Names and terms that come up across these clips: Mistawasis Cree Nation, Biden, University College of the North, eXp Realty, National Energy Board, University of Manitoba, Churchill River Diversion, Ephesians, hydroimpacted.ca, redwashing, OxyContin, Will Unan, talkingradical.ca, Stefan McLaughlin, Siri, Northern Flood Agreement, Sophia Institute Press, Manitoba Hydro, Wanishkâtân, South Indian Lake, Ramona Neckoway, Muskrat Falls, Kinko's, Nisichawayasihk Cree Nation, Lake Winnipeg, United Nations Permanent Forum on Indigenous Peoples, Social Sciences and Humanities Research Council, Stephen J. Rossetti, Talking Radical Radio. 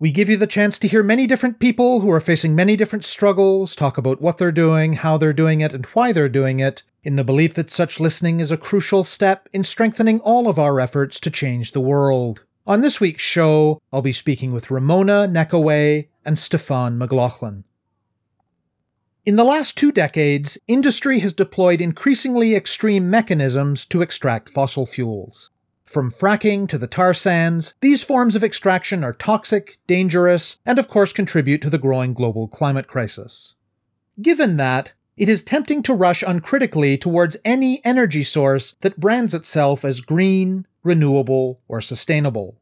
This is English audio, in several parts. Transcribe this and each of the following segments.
We give you the chance to hear many different people who are facing many different struggles, talk about what they're doing, how they're doing it, and why they're doing it, in the belief that such listening is a crucial step in strengthening all of our efforts to change the world. On this week's show, I'll be speaking with Ramona Neckoway and Stefan McLaughlin. In the last 2 decades, industry has deployed increasingly extreme mechanisms to extract fossil fuels. From fracking to the tar sands, these forms of extraction are toxic, dangerous, and of course contribute to the growing global climate crisis. Given that, it is tempting to rush uncritically towards any energy source that brands itself as green, renewable, or sustainable.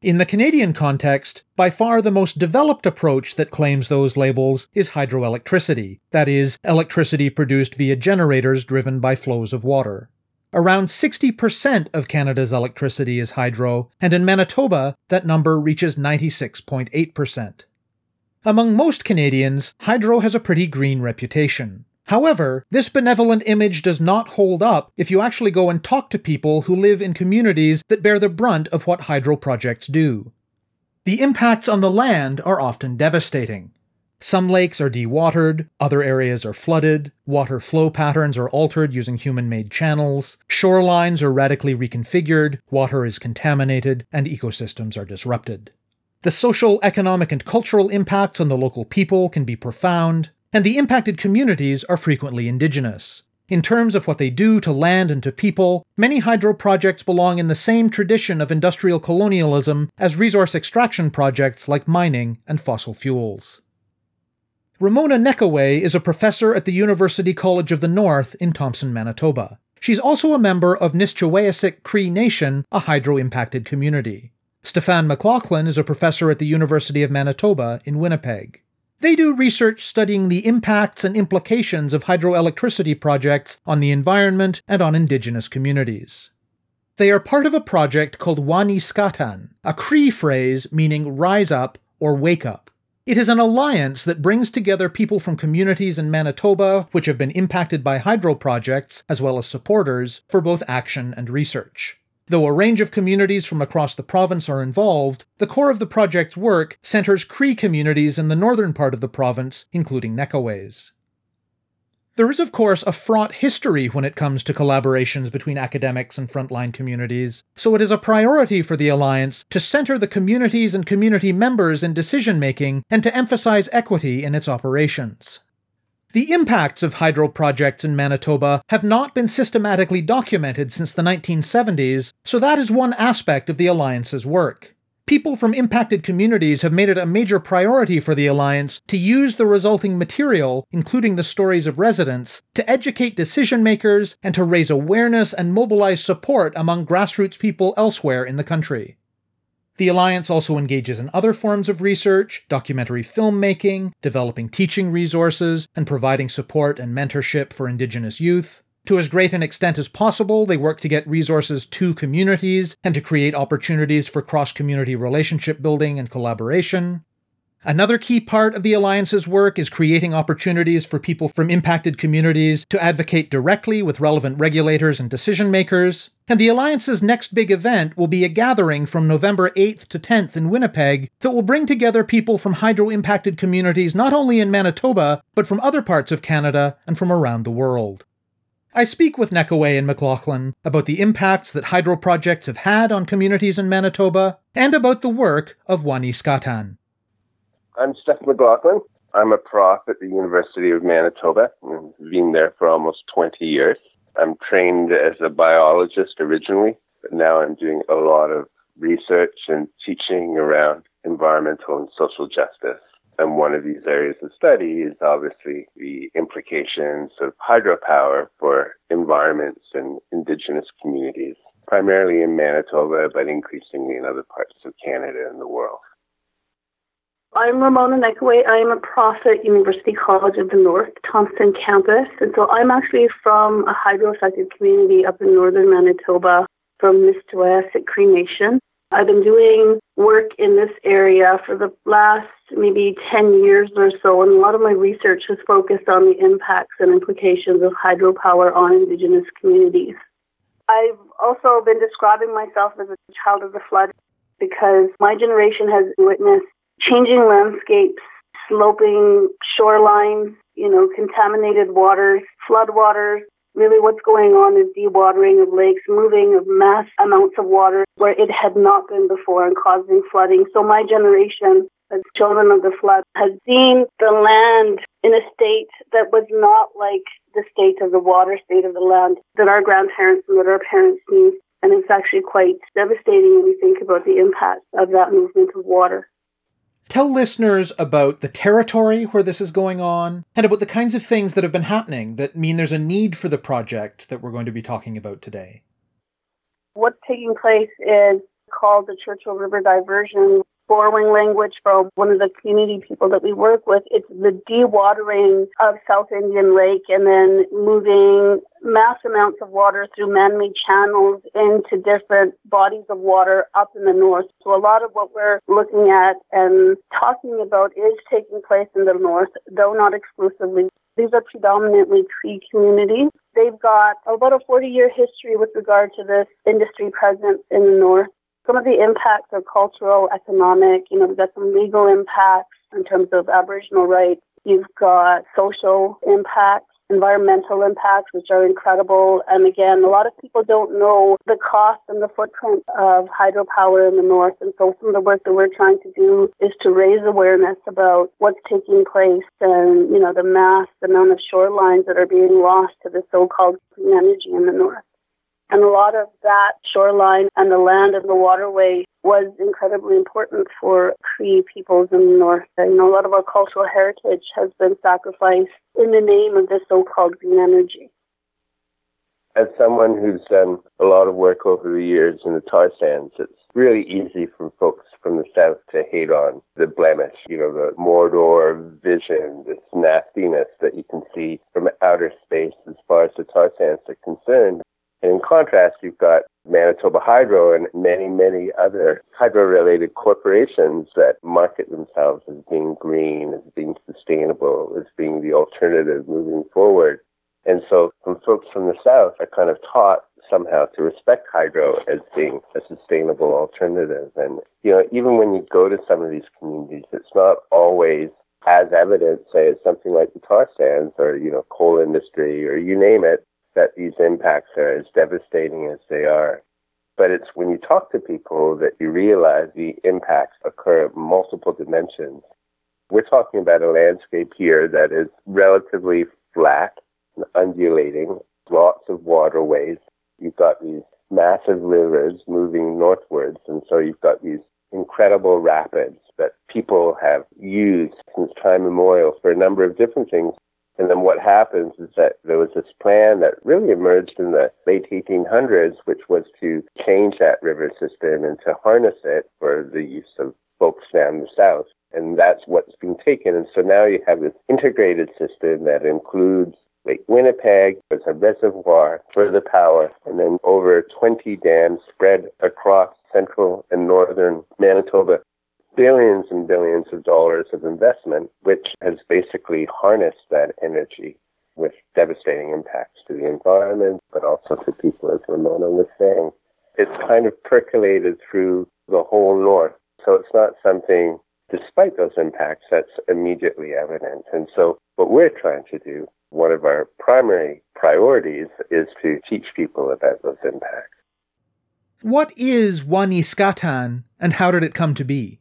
In the Canadian context, by far the most developed approach that claims those labels is hydroelectricity, that is, electricity produced via generators driven by flows of water. Around 60% of Canada's electricity is hydro, and in Manitoba, that number reaches 96.8%. Among most Canadians, hydro has a pretty green reputation. However, this benevolent image does not hold up if you actually go and talk to people who live in communities that bear the brunt of what hydro projects do. The impacts on the land are often devastating. Some lakes are dewatered, other areas are flooded, water flow patterns are altered using human-made channels, shorelines are radically reconfigured, water is contaminated, and ecosystems are disrupted. The social, economic, and cultural impacts on the local people can be profound, and the impacted communities are frequently Indigenous. In terms of what they do to land and to people, many hydro projects belong in the same tradition of industrial colonialism as resource extraction projects like mining and fossil fuels. Ramona Neckoway is a professor at the University College of the North in Thompson, Manitoba. She's also a member of Nisichawayasihk Cree Nation, a hydro-impacted community. Stefan McLaughlin is a professor at the University of Manitoba in Winnipeg. They do research studying the impacts and implications of hydroelectricity projects on the environment and on Indigenous communities. They are part of a project called Wanishkâtân, a Cree phrase meaning rise up or wake up. It is an alliance that brings together people from communities in Manitoba which have been impacted by hydro projects, as well as supporters, for both action and research. Though a range of communities from across the province are involved, the core of the project's work centers Cree communities in the northern part of the province, including Neckoway's. There is, of course, a fraught history when it comes to collaborations between academics and frontline communities, so it is a priority for the Alliance to center the communities and community members in decision-making and to emphasize equity in its operations. The impacts of hydro projects in Manitoba have not been systematically documented since the 1970s, so that is one aspect of the Alliance's work. People from impacted communities have made it a major priority for the Alliance to use the resulting material, including the stories of residents, to educate decision-makers and to raise awareness and mobilize support among grassroots people elsewhere in the country. The Alliance also engages in other forms of research, documentary filmmaking, developing teaching resources, and providing support and mentorship for Indigenous youth. To as great an extent as possible, they work to get resources to communities and to create opportunities for cross-community relationship building and collaboration. Another key part of the Alliance's work is creating opportunities for people from impacted communities to advocate directly with relevant regulators and decision-makers, and the Alliance's next big event will be a gathering from November 8th to 10th in Winnipeg that will bring together people from hydro-impacted communities not only in Manitoba, but from other parts of Canada and from around the world. I speak with Neckoway and McLaughlin about the impacts that hydro projects have had on communities in Manitoba, and about the work of Wanishkâtân. I'm Stefan McLaughlin. I'm a prof at the University of Manitoba. I've been there for almost 20 years. I'm trained as a biologist originally, but now I'm doing a lot of research and teaching around environmental and social justice. And one of these areas of study is obviously the implications of hydropower for environments and Indigenous communities, primarily in Manitoba, but increasingly in other parts of Canada and the world. I'm Ramona Neckoway. I'm a prof at University College of the North, Thompson campus. And so I'm actually from a hydro-affected community up in northern Manitoba from Mistawasis Cree Nation. I've been doing work in this area for the last maybe 10 years or so, and a lot of my research has focused on the impacts and implications of hydropower on Indigenous communities. I've also been describing myself as a child of the flood because my generation has witnessed changing landscapes, sloping shorelines, contaminated waters, floodwaters. Really what's going on is dewatering of lakes, moving of mass amounts of water where it had not been before and causing flooding. So my generation, as children of the flood, has seen the land in a state that was not like the state of the water, state of the land that our grandparents and that our parents knew. And it's actually quite devastating when you think about the impact of that movement of water. Tell listeners about the territory where this is going on and about the kinds of things that have been happening that mean there's a need for the project that we're going to be talking about today. What's taking place is called the Churchill River Diversion. Borrowing language from one of the community people that we work with, it's the dewatering of South Indian Lake and then moving mass amounts of water through man-made channels into different bodies of water up in the north. So a lot of what we're looking at and talking about is taking place in the north, though not exclusively. These are predominantly Cree communities. They've got about a 40-year history with regard to this industry presence in the north. Some of the impacts are cultural, economic, we've got some legal impacts in terms of Aboriginal rights. You've got social impacts, environmental impacts, which are incredible. And again, a lot of people don't know the cost and the footprint of hydropower in the north. And so some of the work that we're trying to do is to raise awareness about what's taking place and, the mass amount of shorelines that are being lost to the so-called clean energy in the north. And a lot of that shoreline and the land and the waterway was incredibly important for Cree peoples in the north. And a lot of our cultural heritage has been sacrificed in the name of this so-called green energy. As someone who's done a lot of work over the years in the tar sands, it's really easy for folks from the south to hate on the blemish, the Mordor vision, this nastiness that you can see from outer space as far as the tar sands are concerned. In contrast, you've got Manitoba Hydro and many, many other hydro-related corporations that market themselves as being green, as being sustainable, as being the alternative moving forward. And so from folks from the south are kind of taught somehow to respect hydro as being a sustainable alternative. And, even when you go to some of these communities, it's not always as evident, say, as something like the tar sands or, coal industry or you name it, that these impacts are as devastating as they are. But it's when you talk to people that you realize the impacts occur at multiple dimensions. We're talking about a landscape here that is relatively flat and undulating, lots of waterways. You've got these massive rivers moving northwards, and so you've got these incredible rapids that people have used since time immemorial for a number of different things. And then what happens is that there was this plan that really emerged in the late 1800s, which was to change that river system and to harness it for the use of folks down the south. And that's what's been taken. And so now you have this integrated system that includes Lake Winnipeg as a reservoir for the power, and then over 20 dams spread across central and northern Manitoba. Billions and billions of dollars of investment, which has basically harnessed that energy with devastating impacts to the environment, but also to people, as Ramona was saying. It's kind of percolated through the whole north. So it's not something, despite those impacts, that's immediately evident. And so what we're trying to do, one of our primary priorities, is to teach people about those impacts. What is Wanishkâtân, and how did it come to be?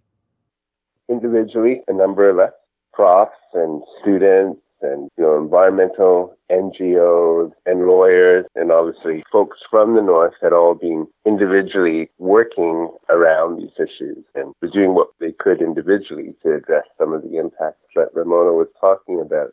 Individually, a number of us, profs and students and environmental NGOs and lawyers and obviously folks from the north had all been individually working around these issues and was doing what they could individually to address some of the impacts that Ramona was talking about.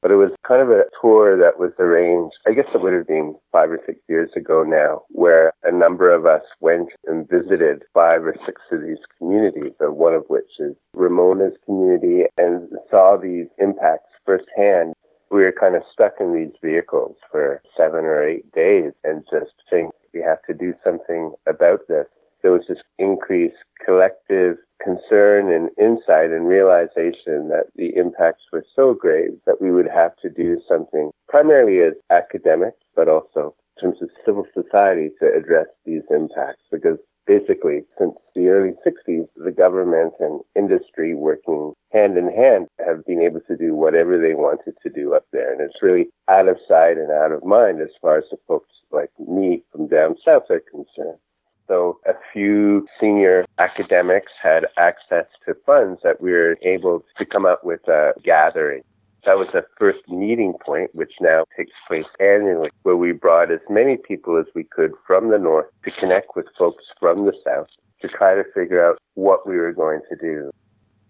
But it was kind of a tour that was arranged, I guess it would have been 5 or 6 years ago now, where a number of us went and visited 5 or 6 of these communities, one of which is Ramona's community, and saw these impacts firsthand. We were kind of stuck in these vehicles for 7 or 8 days and just think we have to do something about this. There was this increased collective concern and insight and realization that the impacts were so grave that we would have to do something primarily as academics, but also in terms of civil society to address these impacts. Because basically, since the early 60s, the government and industry working hand in hand have been able to do whatever they wanted to do up there. And it's really out of sight and out of mind as far as the folks like me from down south are concerned. So a few senior academics had access to funds that we were able to come up with a gathering. That was the first meeting point, which now takes place annually, where we brought as many people as we could from the north to connect with folks from the south to try to figure out what we were going to do.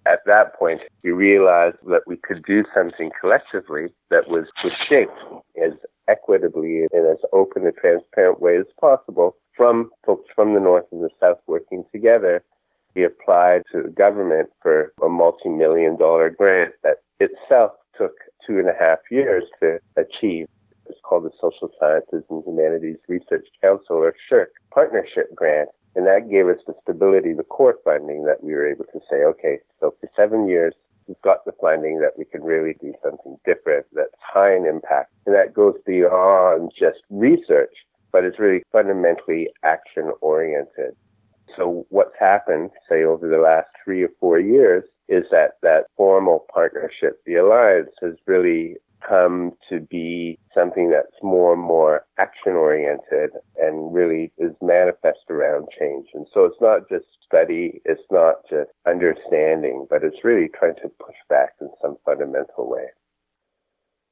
At that point, we realized that we could do something collectively that was shaped as equitably and as open and transparent way as possible from folks from the north and the south working together. We applied to the government for a multi-million-dollar grant that itself took 2.5 years to achieve. It's called the Social Sciences and Humanities Research Council, or SSHRC, partnership grant. And that gave us the stability, the core funding that we were able to say, okay, so for 7 years, we've got the funding that we can really do something different that's high in impact. And that goes beyond just research, but it's really fundamentally action-oriented. So what's happened, say, over the last 3 or 4 years is that formal partnership, the alliance, has really come to be something that's more and more action-oriented and really is manifest around change. And so it's not just study, it's not just understanding, but it's really trying to push back in some fundamental way.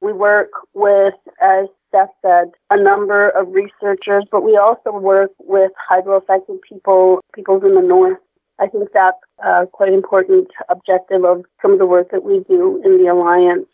We work with, as Steph said, a number of researchers, but we also work with hydro-affected peoples in the north. I think that's a quite important objective of some of the work that we do in the Alliance.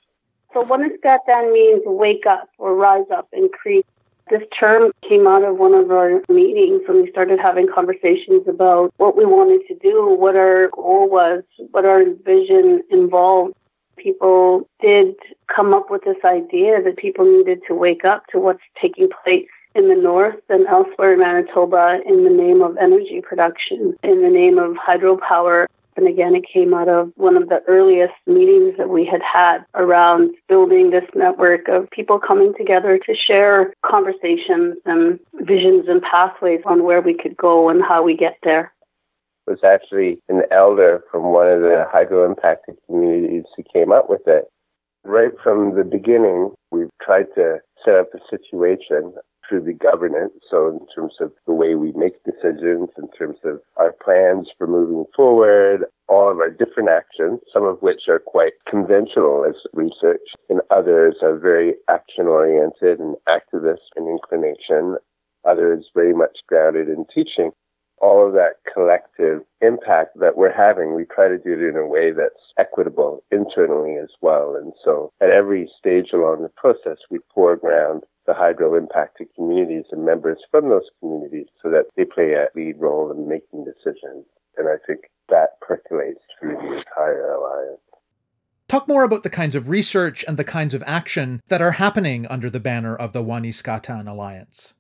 So Wanishkâtân means wake up or rise up in Cree. This term came out of one of our meetings when we started having conversations about what we wanted to do, what our goal was, what our vision involved. People did come up with this idea that people needed to wake up to what's taking place in the north and elsewhere in Manitoba in the name of energy production, in the name of hydropower. And again, it came out of one of the earliest meetings that we had had around building this network of people coming together to share conversations and visions and pathways on where we could go and how we get there. It was actually an elder from one of the hydro-impacted communities who came up with it. Right from the beginning, we've tried to set up a situation through the governance, so in terms of the way we make decisions, in terms of our plans for moving forward, all of our different actions, some of which are quite conventional as research, and others are very action-oriented and activist in inclination, others very much grounded in teaching. All of that collective impact that we're having, we try to do it in a way that's equitable internally as well. And so at every stage along the process, we foreground the hydro-impacted communities and members from those communities so that they play a lead role in making decisions. And I think that percolates through the entire alliance. Talk more about the kinds of research and the kinds of action that are happening under the banner of the Wanishkâtân Alliance.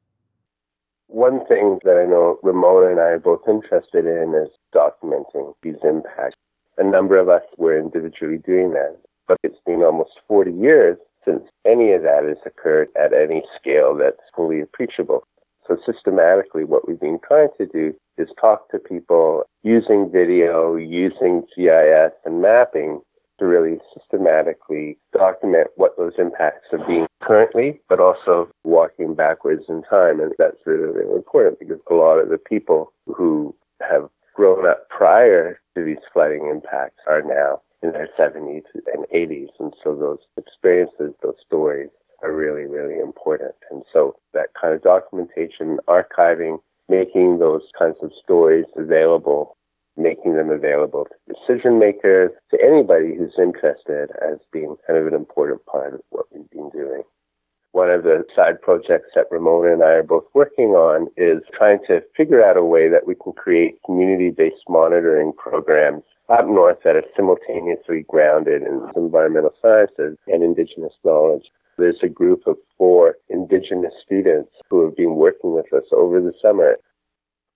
One thing that I know Ramona and I are both interested in is documenting these impacts. A number of us were individually doing that, but it's been almost 40 years since any of that has occurred at any scale that's fully appreciable. So systematically, what we've been trying to do is talk to people using video, using GIS and mapping to really systematically document what those impacts have been currently, but also walking backwards in time. And that's really, really important because a lot of the people who have grown up prior to these flooding impacts are now in their 70s and 80s. And so those experiences, those stories are really, really important. And so that kind of documentation, archiving, making those kinds of stories available making them available to decision makers, to anybody who's interested, as being kind of an important part of what we've been doing. One of the side projects that Ramona and I are both working on is trying to figure out a way that we can create community-based monitoring programs up north that are simultaneously grounded in environmental sciences and Indigenous knowledge. There's a group of 4 Indigenous students who have been working with us over the summer.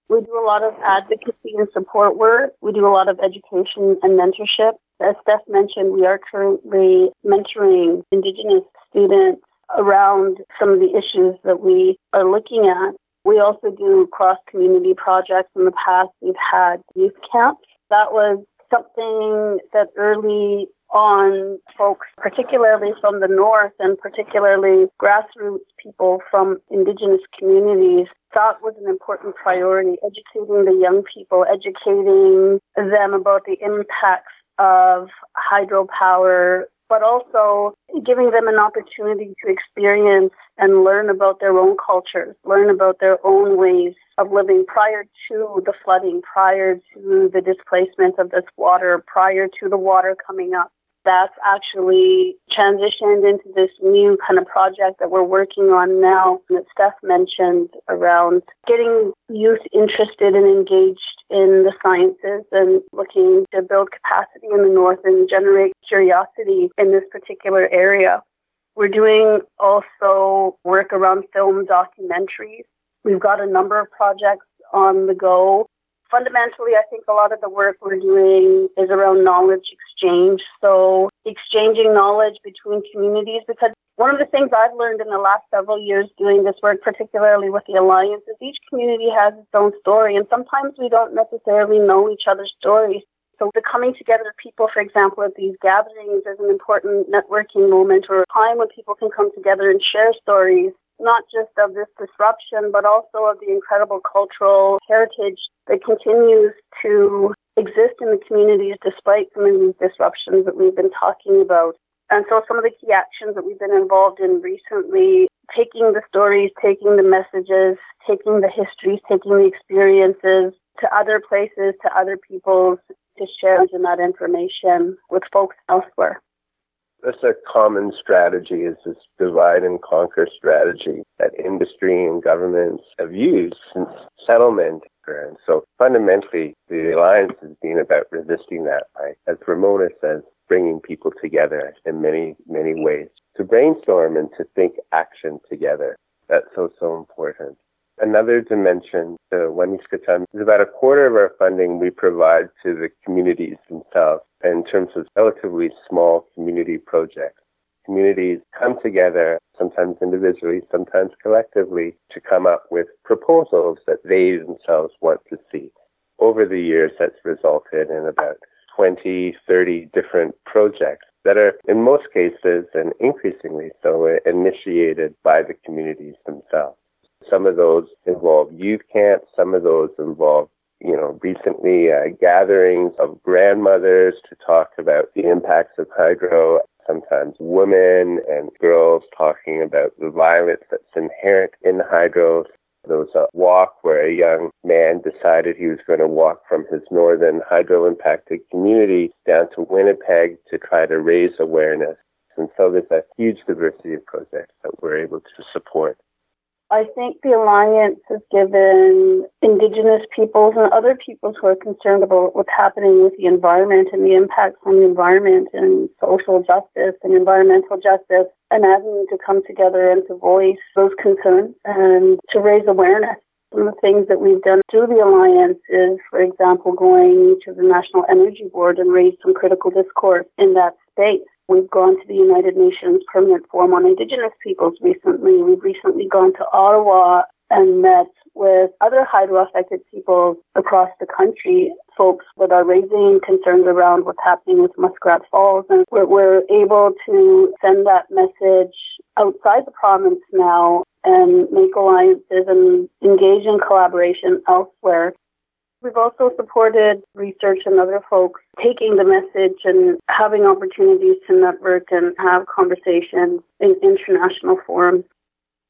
We do a lot of advocacy and support work. We do a lot of education and mentorship. As Steph mentioned, we are currently mentoring Indigenous students around some of the issues that we are looking at. We also do cross-community projects. In the past, we've had youth camps. That was something that early on folks, particularly from the north and particularly grassroots people from Indigenous communities, thought was an important priority, educating the young people, educating them about the impacts of hydropower, but also giving them an opportunity to experience and learn about their own cultures, learn about their own ways of living prior to the flooding, prior to the displacement of this water, prior to the water coming up. That's actually transitioned into this new kind of project that we're working on now that Steph mentioned around getting youth interested and engaged in the sciences and looking to build capacity in the north and generate curiosity in this particular area. We're doing also work around film documentaries. We've got a number of projects on the go. Fundamentally, I think a lot of the work we're doing is around knowledge exchange. So exchanging knowledge between communities, because one of the things I've learned in the last several years doing this work, particularly with the Alliance, is each community has its own story. And sometimes we don't necessarily know each other's stories. So the coming together of people, for example, at these gatherings is an important networking moment or a time when people can come together and share stories, not just of this disruption, but also of the incredible cultural heritage that continues to exist in the communities despite some of these disruptions that we've been talking about. And so some of the key actions that we've been involved in recently, taking the stories, taking the messages, taking the histories, taking the experiences to other places, to other peoples, to share that information with folks elsewhere. That's a common strategy, is this divide and conquer strategy that industry and governments have used since settlement. And so fundamentally, the Alliance has been about resisting that by, as Ramona says, bringing people together in many, many ways to brainstorm and to think action together. That's so, so important. Another dimension to Wanishkâtân is about 25% of our funding we provide to the communities themselves in terms of relatively small community projects. Communities come together, sometimes individually, sometimes collectively, to come up with proposals that they themselves want to see. Over the years, that's resulted in about 20-30 different projects that are, in most cases, and increasingly so, initiated by the communities themselves. Some of those involve youth camps. Some of those involve, recently gatherings of grandmothers to talk about the impacts of hydro. Sometimes women and girls talking about the violence that's inherent in hydro. There was a walk where a young man decided he was going to walk from his northern hydro-impacted community down to Winnipeg to try to raise awareness. And so there's a huge diversity of projects that we're able to support. I think the Alliance has given Indigenous peoples and other peoples who are concerned about what's happening with the environment and the impacts on the environment and social justice and environmental justice an avenue to come together and to voice those concerns and to raise awareness. Some of the things that we've done through the Alliance is, for example, going to the National Energy Board and raise some critical discourse in that space. We've gone to the United Nations Permanent Forum on Indigenous Peoples recently. We've recently gone to Ottawa and met with other hydro-affected peoples across the country, folks that are raising concerns around what's happening with Muskrat Falls. And we're able to send that message outside the province now and make alliances and engage in collaboration elsewhere. We've also supported research and other folks taking the message and having opportunities to network and have conversations in international forums.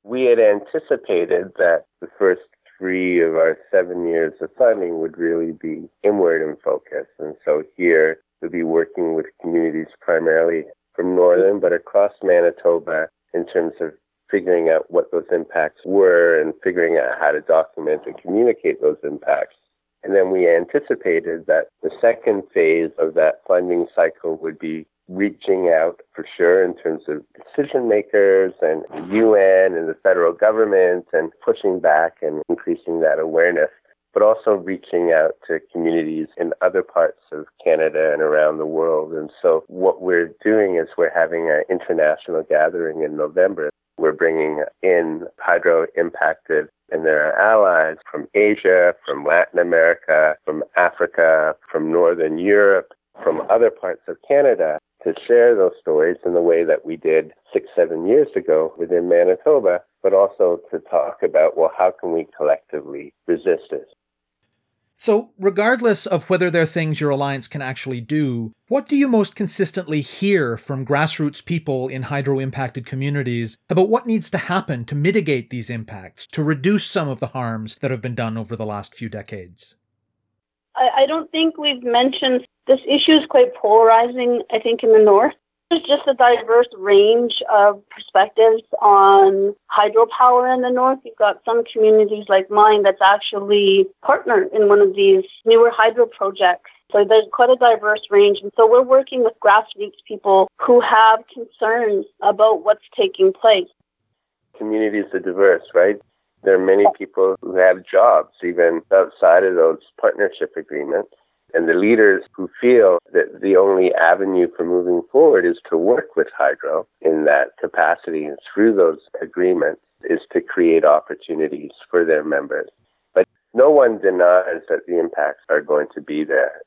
We had anticipated that the first 3 of our 7 years of funding would really be inward in focus. And so here we'll be working with communities primarily from northern, but across Manitoba in terms of figuring out what those impacts were and figuring out how to document and communicate those impacts. And then we anticipated that the second phase of that funding cycle would be reaching out for sure in terms of decision makers and the UN and the federal government and pushing back and increasing that awareness, but also reaching out to communities in other parts of Canada and around the world. And so what we're doing is we're having an international gathering in November. We're bringing in hydro-impacted and their allies from Asia, from Latin America, from Africa, from Northern Europe, from other parts of Canada to share those stories in the way that we did 6-7 years ago within Manitoba, but also to talk about, well, how can we collectively resist this? So regardless of whether there are things your alliance can actually do, what do you most consistently hear from grassroots people in hydro-impacted communities about what needs to happen to mitigate these impacts, to reduce some of the harms that have been done over the last few decades? I don't think we've mentioned this issue is quite polarizing, I think, in the North. There's just a diverse range of perspectives on hydropower in the North. You've got some communities like mine that's actually partnered in one of these newer hydro projects. So there's quite a diverse range. And so we're working with grassroots people who have concerns about what's taking place. Communities are diverse, right? There are many people who have jobs even outside of those partnership agreements. And the leaders who feel that the only avenue for moving forward is to work with hydro in that capacity and through those agreements is to create opportunities for their members. But no one denies that the impacts are going to be there.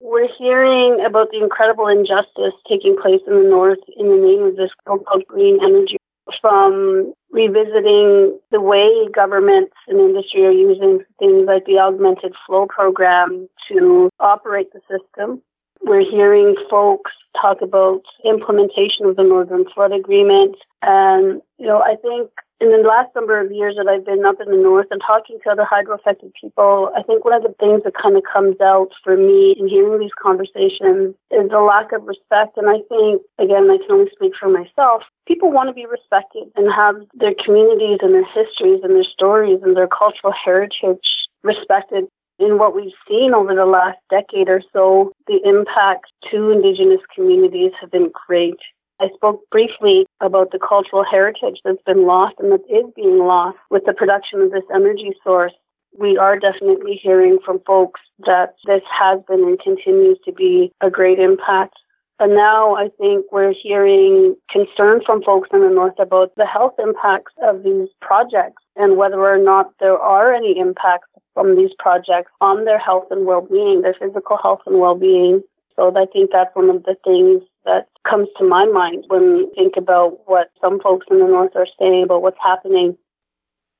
We're hearing about the incredible injustice taking place in the North in the name of this so-called green energy, from revisiting the way governments and industry are using things like the augmented flow program to operate the system. We're hearing folks talk about implementation of the Northern Flood Agreement. And, I think in the last number of years that I've been up in the North and talking to other hydro-affected people, I think one of the things that kind of comes out for me in hearing these conversations is the lack of respect. And I think, again, I can only speak for myself, people want to be respected and have their communities and their histories and their stories and their cultural heritage respected. In what we've seen over the last decade or so, the impacts to Indigenous communities have been great. I spoke briefly about the cultural heritage that's been lost and that is being lost with the production of this energy source. We are definitely hearing from folks that this has been and continues to be a great impact. And now I think we're hearing concern from folks in the North about the health impacts of these projects and whether or not there are any impacts from these projects on their health and well-being, their physical health and well-being. So I think that's one of the things that comes to my mind when we think about what some folks in the North are saying about what's happening.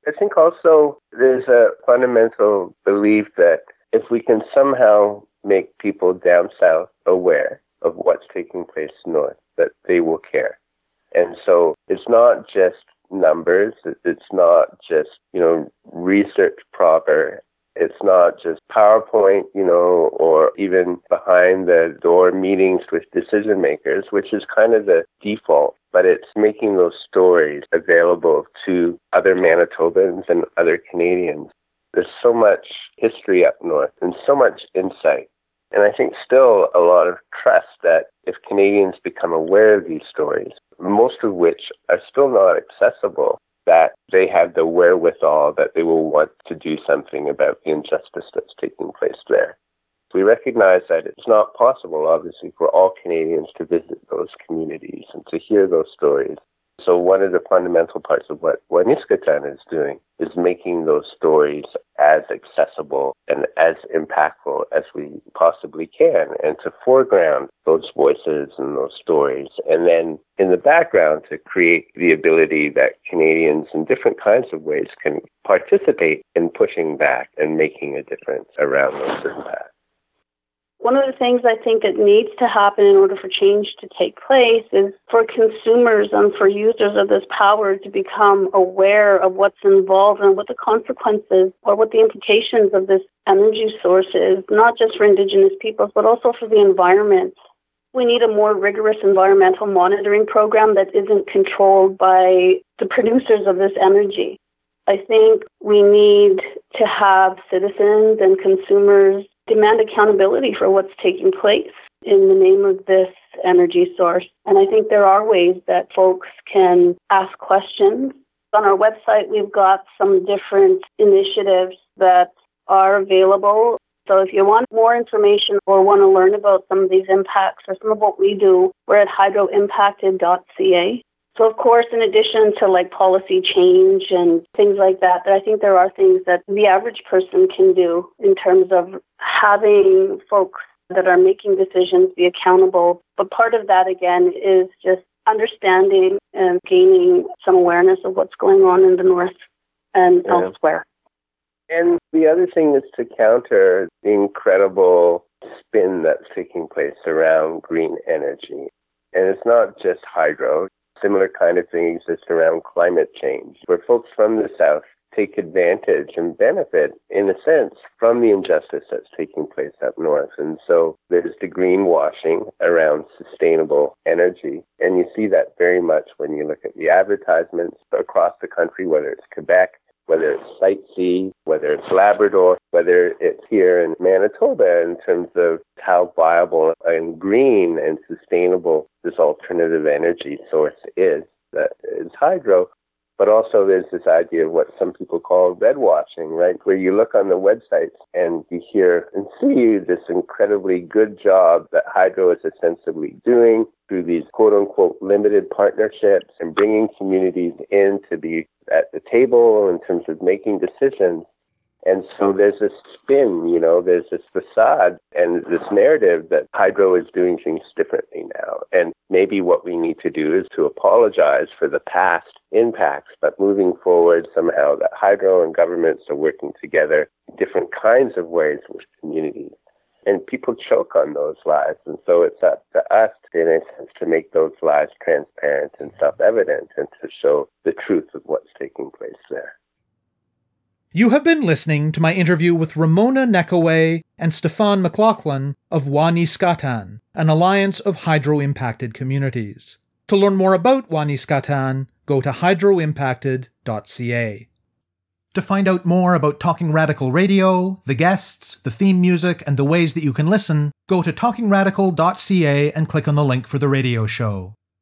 I think also there's a fundamental belief that if we can somehow make people down south aware of what's taking place north, that they will care. And so it's not just numbers, it's not just, research proper, it's not just PowerPoint, or even behind the door meetings with decision makers, which is kind of the default, but it's making those stories available to other Manitobans and other Canadians. There's so much history up north and so much insight. And I think still a lot of trust that if Canadians become aware of these stories, most of which are still not accessible, that they have the wherewithal that they will want to do something about the injustice that's taking place there. We recognize that it's not possible, obviously, for all Canadians to visit those communities and to hear those stories. So one of the fundamental parts of what Wanishkâtân is doing is making those stories as accessible and as impactful as we possibly can, and to foreground those voices and those stories, and then in the background to create the ability that Canadians in different kinds of ways can participate in pushing back and making a difference around those impacts. One of the things I think that needs to happen in order for change to take place is for consumers and for users of this power to become aware of what's involved and what the consequences or what the implications of this energy source is, not just for Indigenous peoples, but also for the environment. We need a more rigorous environmental monitoring program that isn't controlled by the producers of this energy. I think we need to have citizens and consumers demand accountability for what's taking place in the name of this energy source. And I think there are ways that folks can ask questions. On our website, we've got some different initiatives that are available. So if you want more information or want to learn about some of these impacts or some of what we do, we're at hydroimpacted.ca. So, of course, in addition to like policy change and things like that, I think there are things that the average person can do in terms of having folks that are making decisions be accountable. But part of that, again, is just understanding and gaining some awareness of what's going on in the North and elsewhere. And the other thing is to counter the incredible spin that's taking place around green energy. And it's not just hydro. Similar kind of thing exists around climate change, where folks from the South take advantage and benefit, in a sense, from the injustice that's taking place up North. And so there's the greenwashing around sustainable energy. And you see that very much when you look at the advertisements across the country, whether it's Quebec, whether it's Sightsee, whether it's Labrador, whether it's here in Manitoba, in terms of how viable and green and sustainable this alternative energy source is, that is hydro. But also there's this idea of what some people call redwashing, right? Where you look on the websites and you hear and see this incredibly good job that hydro is ostensibly doing through these quote-unquote limited partnerships and bringing communities in to be at the table in terms of making decisions. And so there's this spin, you know, there's this facade and this narrative that hydro is doing things differently now. And maybe what we need to do is to apologize for the past impacts, but moving forward somehow that hydro and governments are working together in different kinds of ways with communities. And people choke on those lies. And so it's up to us, in a sense, to make those lies transparent and self-evident and to show the truth of what's taking place there. You have been listening to my interview with Ramona Neckoway and Stefan McLaughlin of Wanishkâtân, an alliance of hydro-impacted communities. To learn more about Wanishkâtân, go to hydroimpacted.ca. To find out more about Talking Radical Radio, the guests, the theme music, and the ways that you can listen, go to talkingradical.ca and click on the link for the radio show.